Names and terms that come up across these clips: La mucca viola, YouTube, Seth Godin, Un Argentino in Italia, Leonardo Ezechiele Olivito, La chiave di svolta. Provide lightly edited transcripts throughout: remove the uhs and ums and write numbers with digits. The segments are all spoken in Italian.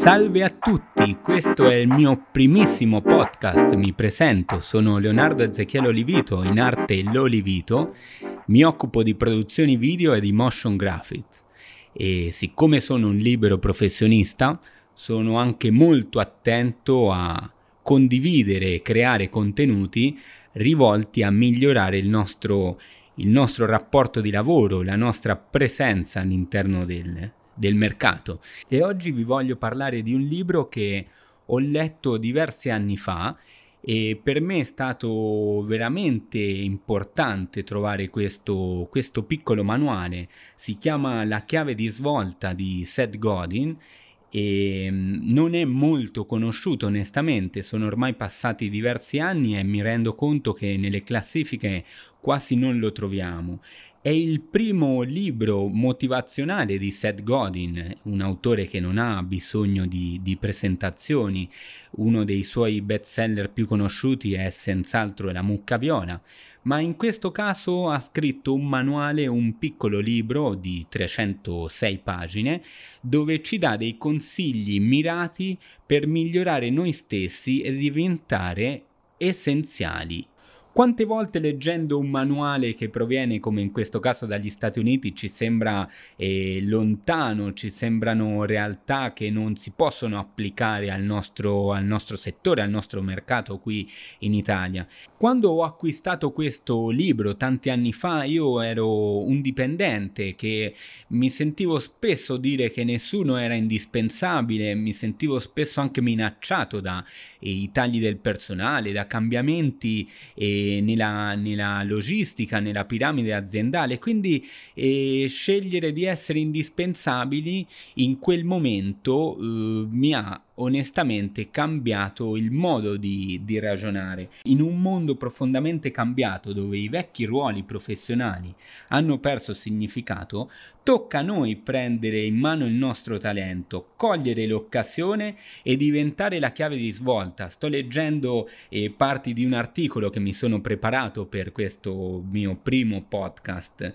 Salve a tutti, questo è il mio primissimo podcast, mi presento, sono Leonardo Ezechiele Olivito, in arte l'Olivito, mi occupo di produzioni video e di motion graphics e siccome sono un libero professionista sono anche molto attento a condividere e creare contenuti rivolti a migliorare il nostro rapporto di lavoro, la nostra presenza all'interno del mercato. E oggi vi voglio parlare di un libro che ho letto diversi anni fa e per me è stato veramente importante trovare questo piccolo manuale. Si chiama La chiave di svolta di Seth Godin e non è molto conosciuto onestamente, sono ormai passati diversi anni e mi rendo conto che nelle classifiche quasi non lo troviamo. È il primo libro motivazionale di Seth Godin, un autore che non ha bisogno di presentazioni. Uno dei suoi bestseller più conosciuti è senz'altro La mucca viola, ma in questo caso ha scritto un manuale, un piccolo libro di 306 pagine, dove ci dà dei consigli mirati per migliorare noi stessi e diventare essenziali. Quante volte leggendo un manuale che proviene, come in questo caso, dagli Stati Uniti ci sembra lontano, ci sembrano realtà che non si possono applicare al nostro settore, al nostro mercato qui in Italia. Quando ho acquistato questo libro tanti anni fa io ero un dipendente che mi sentivo spesso dire che nessuno era indispensabile, mi sentivo spesso anche minacciato dai tagli del personale, da cambiamenti nella logistica, nella piramide aziendale, quindi scegliere di essere indispensabili in quel momento mi ha onestamente cambiato il modo di ragionare. In un mondo profondamente cambiato dove i vecchi ruoli professionali hanno perso significato, tocca a noi prendere in mano il nostro talento, cogliere l'occasione e diventare la chiave di svolta. Sto leggendo parti di un articolo che mi sono preparato per questo mio primo podcast.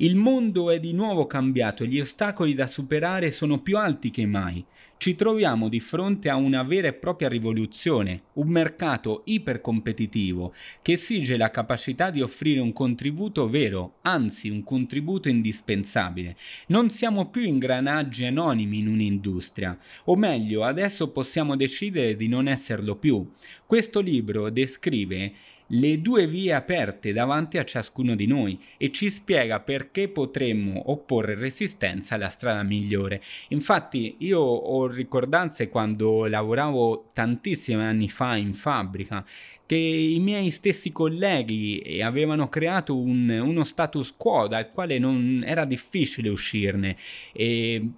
Il mondo è di nuovo cambiato e gli ostacoli da superare sono più alti che mai. Ci troviamo di fronte a una vera e propria rivoluzione, un mercato ipercompetitivo che esige la capacità di offrire un contributo vero, anzi un contributo indispensabile. Non siamo più ingranaggi anonimi in un'industria, o meglio, adesso possiamo decidere di non esserlo più. Questo libro descrive le due vie aperte davanti a ciascuno di noi e ci spiega perché potremmo opporre resistenza alla strada migliore. Infatti io ho ricordanze quando lavoravo tantissimi anni fa in fabbrica che i miei stessi colleghi avevano creato uno status quo dal quale non era difficile uscirne e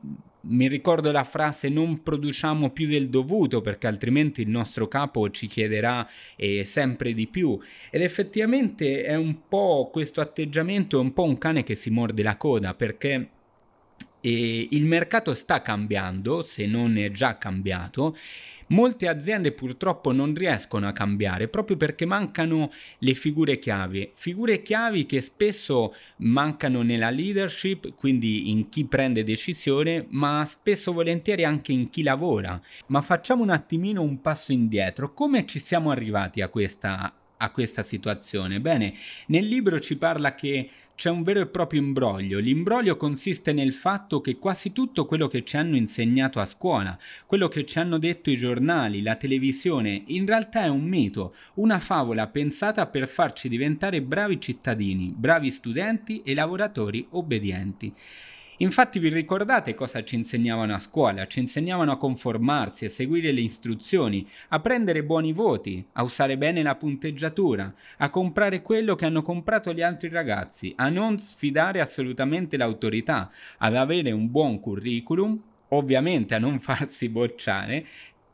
mi ricordo la frase non produciamo più del dovuto perché altrimenti il nostro capo ci chiederà sempre di più, ed effettivamente è un po' questo atteggiamento, è un po' un cane che si morde la coda perché il mercato sta cambiando, se non è già cambiato. Molte aziende purtroppo non riescono a cambiare proprio perché mancano le figure chiavi che spesso mancano nella leadership, quindi in chi prende decisione, ma spesso volentieri anche in chi lavora. Ma facciamo un attimino un passo indietro, come ci siamo arrivati a questa situazione? Bene, nel libro ci parla che c'è un vero e proprio imbroglio. L'imbroglio consiste nel fatto che quasi tutto quello che ci hanno insegnato a scuola, quello che ci hanno detto i giornali, la televisione, in realtà è un mito, una favola pensata per farci diventare bravi cittadini, bravi studenti e lavoratori obbedienti. Infatti vi ricordate cosa ci insegnavano a scuola? Ci insegnavano a conformarsi, a seguire le istruzioni, a prendere buoni voti, a usare bene la punteggiatura, a comprare quello che hanno comprato gli altri ragazzi, a non sfidare assolutamente l'autorità, ad avere un buon curriculum, ovviamente a non farsi bocciare,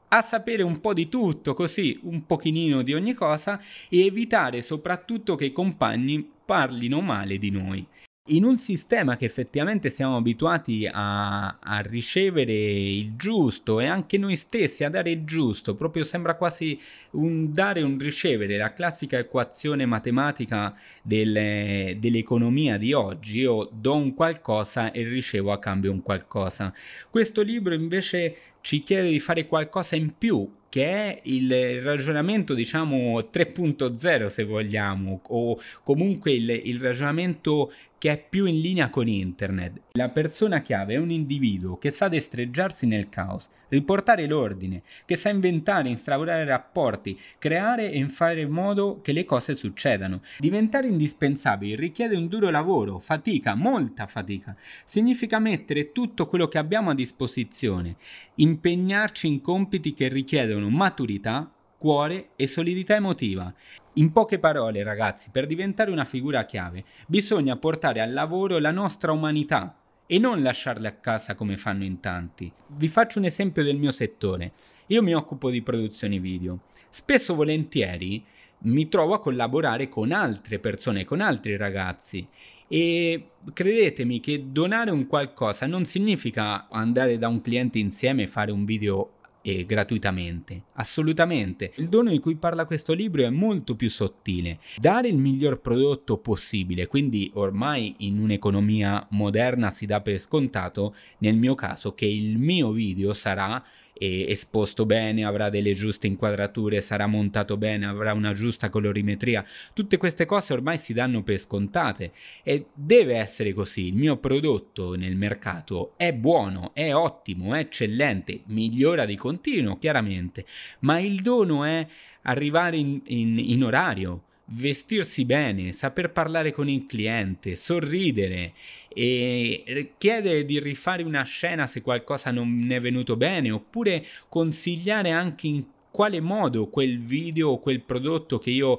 a sapere un po' di tutto, così un pochino di ogni cosa, e evitare soprattutto che i compagni parlino male di noi. In un sistema che effettivamente siamo abituati a ricevere il giusto e anche noi stessi a dare il giusto, proprio sembra quasi un dare e un ricevere, la classica equazione matematica dell'economia di oggi, io do un qualcosa e ricevo a cambio un qualcosa. Questo libro invece ci chiede di fare qualcosa in più, che è il ragionamento, diciamo, 3.0 se vogliamo, o comunque il ragionamento che è più in linea con internet. La persona chiave è un individuo che sa destreggiarsi nel caos, riportare l'ordine, che sa inventare, instaurare rapporti, creare e fare in modo che le cose succedano. Diventare indispensabili richiede un duro lavoro, fatica, molta fatica. Significa mettere tutto quello che abbiamo a disposizione, impegnarci in compiti che richiedono maturità, cuore e solidità emotiva. In poche parole, ragazzi, per diventare una figura chiave bisogna portare al lavoro la nostra umanità e non lasciarla a casa come fanno in tanti. Vi faccio un esempio del mio settore. Io mi occupo di produzioni video. Spesso volentieri mi trovo a collaborare con altre persone, con altri ragazzi, e credetemi che donare un qualcosa non significa andare da un cliente insieme e fare un video e gratuitamente, assolutamente. Il dono di cui parla questo libro è molto più sottile. Dare il miglior prodotto possibile, quindi ormai in un'economia moderna si dà per scontato, nel mio caso, che il mio video sarà esposto bene, avrà delle giuste inquadrature, sarà montato bene, avrà una giusta colorimetria. Tutte queste cose ormai si danno per scontate e deve essere così. Il mio prodotto nel mercato è buono, è ottimo, è eccellente, migliora di continuo chiaramente, ma il dono è arrivare in orario, vestirsi bene, saper parlare con il cliente, sorridere e chiedere di rifare una scena se qualcosa non è venuto bene, oppure consigliare anche in quale modo quel video o quel prodotto che io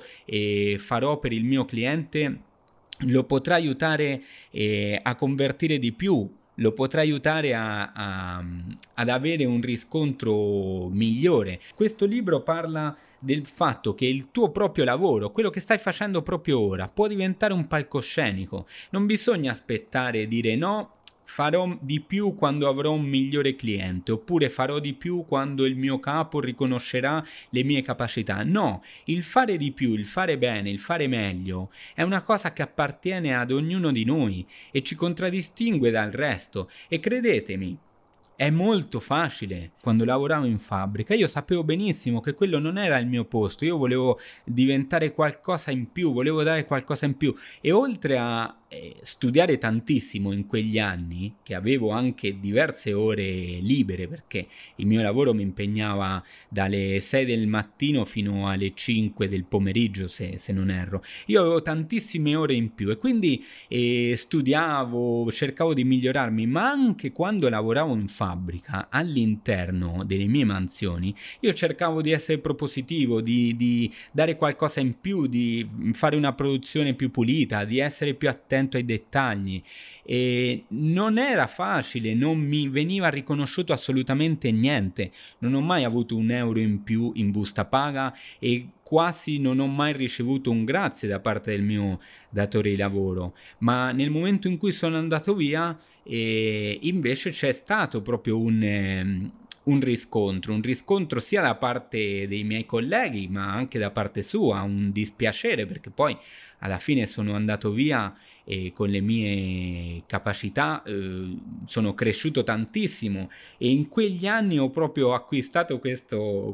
farò per il mio cliente lo potrà aiutare a convertire di più, lo potrà aiutare ad avere un riscontro migliore. Questo libro parla del fatto che il tuo proprio lavoro, quello che stai facendo proprio ora, può diventare un palcoscenico. Non bisogna aspettare e dire no, farò di più quando avrò un migliore cliente, oppure farò di più quando il mio capo riconoscerà le mie capacità. No, il fare di più, il fare bene, il fare meglio è una cosa che appartiene ad ognuno di noi e ci contraddistingue dal resto. E credetemi, è molto facile. Quando lavoravo in fabbrica io sapevo benissimo che quello non era il mio posto, io volevo diventare qualcosa in più, volevo dare qualcosa in più, e oltre a studiare tantissimo in quegli anni, che avevo anche diverse ore libere perché il mio lavoro mi impegnava dalle 6 del mattino fino alle 5 del pomeriggio se non erro, io avevo tantissime ore in più e quindi studiavo, cercavo di migliorarmi, ma anche quando lavoravo in fabbrica, all'interno delle mie mansioni, io cercavo di essere propositivo, di dare qualcosa in più, di fare una produzione più pulita, di essere più attento ai dettagli, e non era facile, non mi veniva riconosciuto assolutamente niente, non ho mai avuto un euro in più in busta paga e quasi non ho mai ricevuto un grazie da parte del mio datore di lavoro, ma nel momento in cui sono andato via e invece c'è stato proprio un riscontro sia da parte dei miei colleghi ma anche da parte sua, un dispiacere, perché poi alla fine sono andato via e con le mie capacità sono cresciuto tantissimo e in quegli anni ho proprio acquistato questo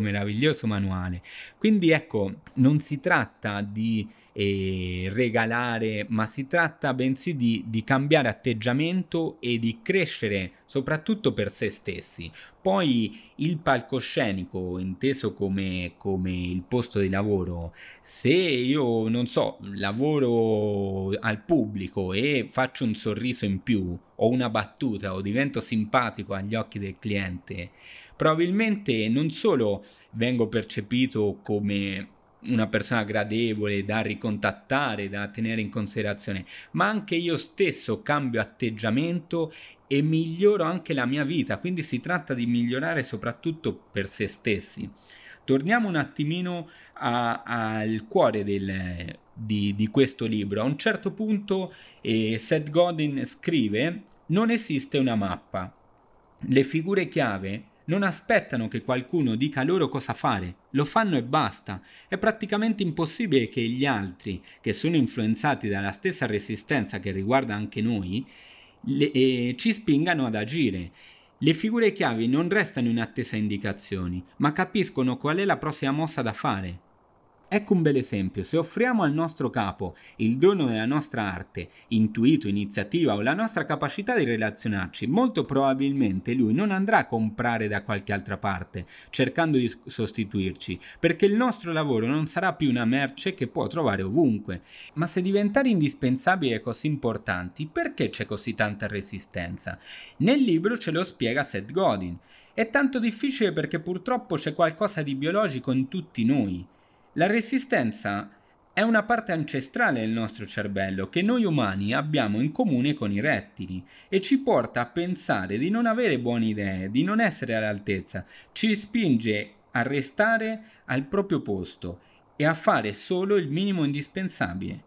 meraviglioso manuale. Quindi ecco, non si tratta di regalare, ma si tratta bensì di cambiare atteggiamento e di crescere soprattutto per se stessi. Poi il palcoscenico, inteso come il posto di lavoro, se io non so, lavoro al pubblico e faccio un sorriso in più o una battuta o divento simpatico agli occhi del cliente, probabilmente non solo vengo percepito come una persona gradevole da ricontattare, da tenere in considerazione, ma anche io stesso cambio atteggiamento e miglioro anche la mia vita. Quindi si tratta di migliorare soprattutto per se stessi. Torniamo un attimino al cuore di questo libro. A un certo punto Seth Godin scrive: non esiste una mappa, le figure chiave non aspettano che qualcuno dica loro cosa fare, lo fanno e basta. È praticamente impossibile che gli altri, che sono influenzati dalla stessa resistenza che riguarda anche noi, ci spingano ad agire. Le figure chiavi non restano in attesa indicazioni, ma capiscono qual è la prossima mossa da fare. Ecco un bel esempio: se offriamo al nostro capo il dono della nostra arte, intuito, iniziativa o la nostra capacità di relazionarci, molto probabilmente lui non andrà a comprare da qualche altra parte, cercando di sostituirci, perché il nostro lavoro non sarà più una merce che può trovare ovunque. Ma se diventare indispensabili è così importante, perché c'è così tanta resistenza? Nel libro ce lo spiega Seth Godin. È tanto difficile perché purtroppo c'è qualcosa di biologico in tutti noi. La resistenza è una parte ancestrale del nostro cervello che noi umani abbiamo in comune con i rettili e ci porta a pensare di non avere buone idee, di non essere all'altezza, ci spinge a restare al proprio posto e a fare solo il minimo indispensabile.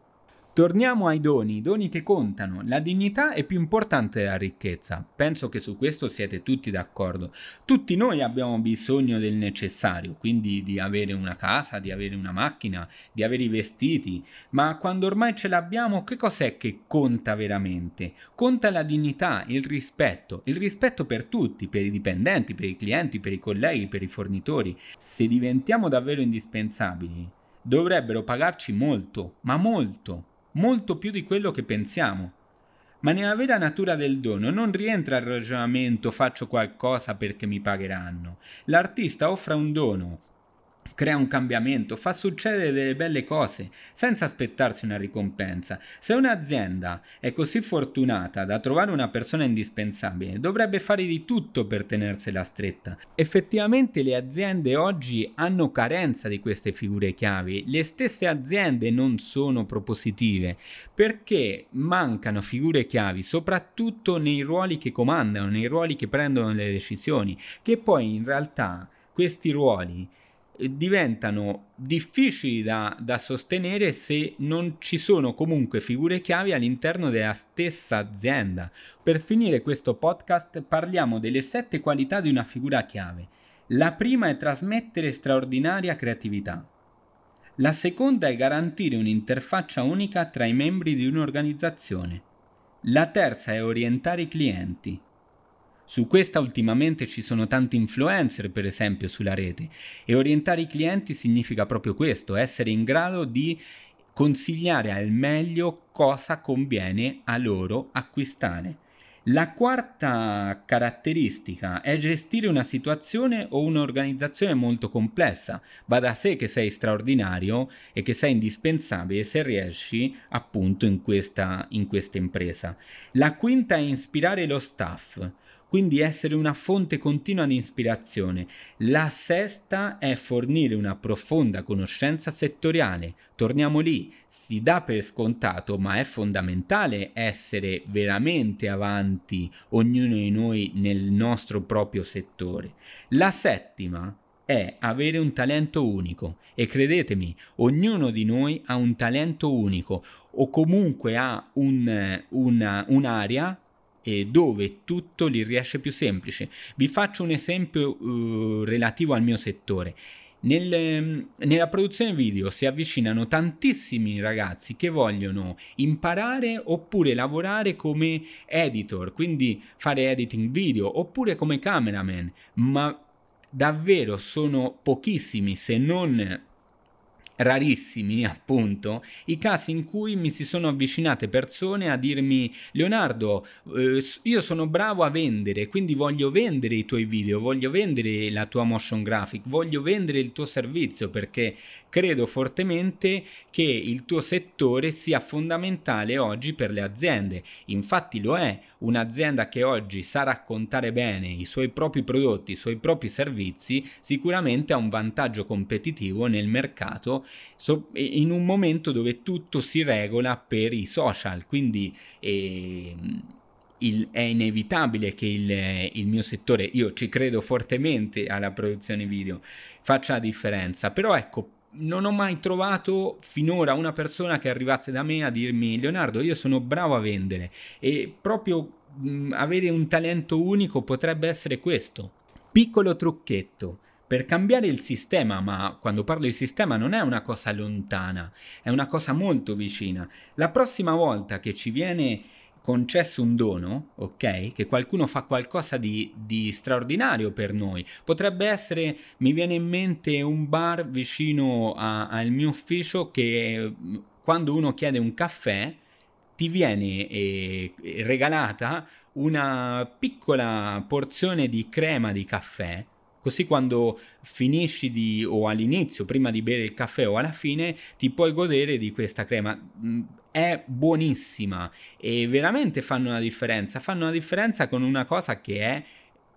Torniamo ai doni, doni che contano. La dignità è più importante della ricchezza. Penso che su questo siete tutti d'accordo. Tutti noi abbiamo bisogno del necessario, quindi di avere una casa, di avere una macchina, di avere i vestiti. Ma quando ormai ce l'abbiamo, che cos'è che conta veramente? Conta la dignità, il rispetto per tutti, per i dipendenti, per i clienti, per i colleghi, per i fornitori. Se diventiamo davvero indispensabili, dovrebbero pagarci molto, ma molto. Molto più di quello che pensiamo. Ma nella vera natura del dono non rientra il ragionamento faccio qualcosa perché mi pagheranno. L'artista offre un dono, crea un cambiamento, fa succedere delle belle cose senza aspettarsi una ricompensa. Se un'azienda è così fortunata da trovare una persona indispensabile, dovrebbe fare di tutto per tenersela stretta. Effettivamente le aziende oggi hanno carenza di queste figure chiavi. Le stesse aziende non sono propositive perché mancano figure chiavi, soprattutto nei ruoli che comandano, nei ruoli che prendono le decisioni, che poi in realtà questi ruoli diventano difficili da sostenere se non ci sono comunque figure chiavi all'interno della stessa azienda. Per finire questo podcast parliamo delle 7 qualità di una figura chiave. La prima è trasmettere straordinaria creatività. La seconda è garantire un'interfaccia unica tra i membri di un'organizzazione. La terza è orientare i clienti. Su questa ultimamente ci sono tanti influencer, per esempio, sulla rete, e orientare i clienti significa proprio questo, essere in grado di consigliare al meglio cosa conviene a loro acquistare. La quarta caratteristica è gestire una situazione o un'organizzazione molto complessa. Va da sé che sei straordinario e che sei indispensabile se riesci appunto in questa impresa. La quinta è ispirare lo staff. Quindi essere una fonte continua di ispirazione. La sesta è fornire una profonda conoscenza settoriale. Torniamo lì, si dà per scontato, ma è fondamentale essere veramente avanti, ognuno di noi nel nostro proprio settore. La settima è avere un talento unico, e credetemi, ognuno di noi ha un talento unico o comunque ha un'area e dove tutto gli riesce più semplice. Vi faccio un esempio relativo al mio settore. Nella produzione video si avvicinano tantissimi ragazzi che vogliono imparare oppure lavorare come editor, quindi fare editing video, oppure come cameraman, ma davvero sono pochissimi, se non rarissimi appunto, i casi in cui mi si sono avvicinate persone a dirmi: Leonardo, io sono bravo a vendere, quindi voglio vendere i tuoi video, voglio vendere la tua motion graphic, voglio vendere il tuo servizio, perché credo fortemente che il tuo settore sia fondamentale oggi per le aziende. Infatti lo è. Un'azienda che oggi sa raccontare bene i suoi propri prodotti, i suoi propri servizi, sicuramente ha un vantaggio competitivo nel mercato in un momento dove tutto si regola per i social, quindi è inevitabile che il mio settore, io ci credo fortemente alla produzione video, faccia la differenza. Però ecco, non ho mai trovato finora una persona che arrivasse da me a dirmi: Leonardo, io sono bravo a vendere. E proprio avere un talento unico potrebbe essere questo. Piccolo trucchetto per cambiare il sistema, ma quando parlo di sistema non è una cosa lontana, è una cosa molto vicina. La prossima volta che ci viene concesso un dono, ok? Che qualcuno fa qualcosa di straordinario per noi. Potrebbe essere, mi viene in mente un bar vicino al mio ufficio che quando uno chiede un caffè ti viene regalata una piccola porzione di crema di caffè, così quando finisci o all'inizio, prima di bere il caffè o alla fine, ti puoi godere di questa crema. È buonissima e veramente fanno una differenza con una cosa che è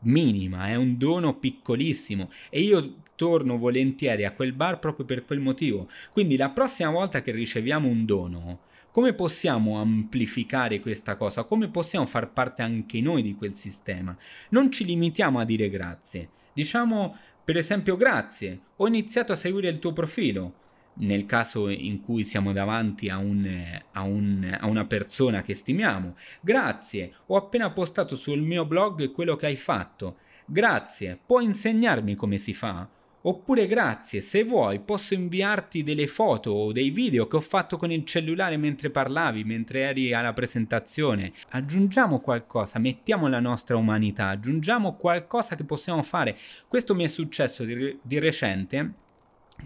minima, è un dono piccolissimo, e io torno volentieri a quel bar proprio per quel motivo. Quindi la prossima volta che riceviamo un dono, come possiamo amplificare questa cosa? Come possiamo far parte anche noi di quel sistema? Non ci limitiamo a dire grazie. Diciamo per esempio grazie, ho iniziato a seguire il tuo profilo. Nel caso in cui siamo davanti a una persona che stimiamo. Grazie, ho appena postato sul mio blog quello che hai fatto. Grazie, puoi insegnarmi come si fa? Oppure grazie, se vuoi posso inviarti delle foto o dei video che ho fatto con il cellulare mentre parlavi, mentre eri alla presentazione. Aggiungiamo qualcosa, mettiamo la nostra umanità, aggiungiamo qualcosa che possiamo fare. Questo mi è successo di recente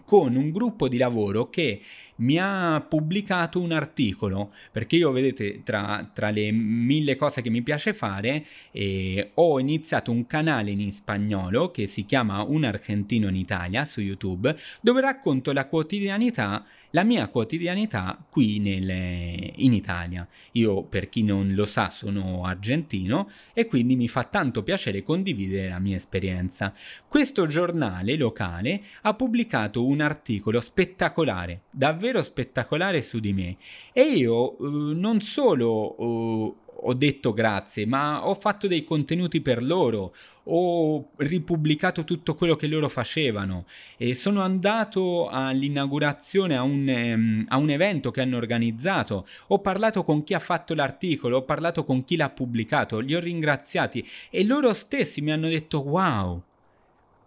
con un gruppo di lavoro che mi ha pubblicato un articolo, perché io, vedete, tra le mille cose che mi piace fare, ho iniziato un canale in spagnolo che si chiama Un Argentino in Italia su YouTube, dove racconto la mia quotidianità qui in Italia. Io, per chi non lo sa, sono argentino e quindi mi fa tanto piacere condividere la mia esperienza. Questo giornale locale ha pubblicato un articolo spettacolare, davvero spettacolare, su di me, e io non solo ho detto grazie, ma ho fatto dei contenuti per loro, ho ripubblicato tutto quello che loro facevano, e sono andato all'inaugurazione a un evento che hanno organizzato, ho parlato con chi ha fatto l'articolo, ho parlato con chi l'ha pubblicato, li ho ringraziati e loro stessi mi hanno detto wow,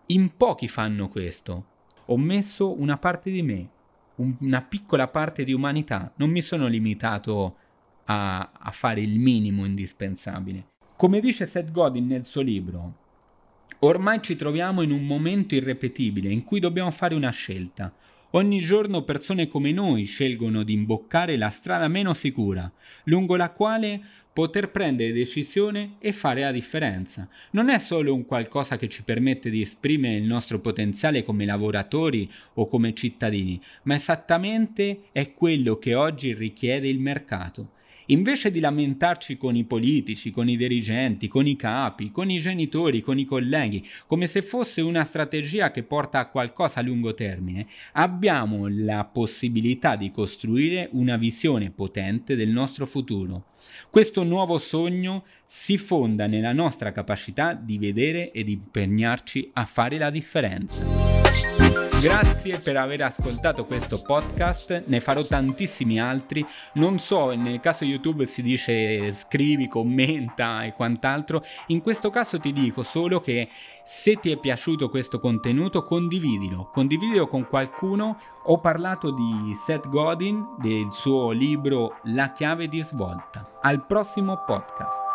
in pochi fanno questo. Ho messo una parte di me, una piccola parte di umanità, non mi sono limitato a fare il minimo indispensabile. Come dice Seth Godin nel suo libro, ormai ci troviamo in un momento irrepetibile in cui dobbiamo fare una scelta. Ogni giorno persone come noi scelgono di imboccare la strada meno sicura, lungo la quale poter prendere decisioni e fare la differenza. Non è solo un qualcosa che ci permette di esprimere il nostro potenziale come lavoratori o come cittadini, ma esattamente è quello che oggi richiede il mercato. Invece di lamentarci con i politici, con i dirigenti, con i capi, con i genitori, con i colleghi, come se fosse una strategia che porta a qualcosa a lungo termine, abbiamo la possibilità di costruire una visione potente del nostro futuro. Questo nuovo sogno si fonda nella nostra capacità di vedere ed impegnarci a fare la differenza. Grazie per aver ascoltato questo podcast, ne farò tantissimi altri, non so, nel caso YouTube si dice scrivi, commenta e quant'altro, in questo caso ti dico solo che se ti è piaciuto questo contenuto condividilo con qualcuno. Ho parlato di Seth Godin, del suo libro La chiave di svolta. Al prossimo podcast.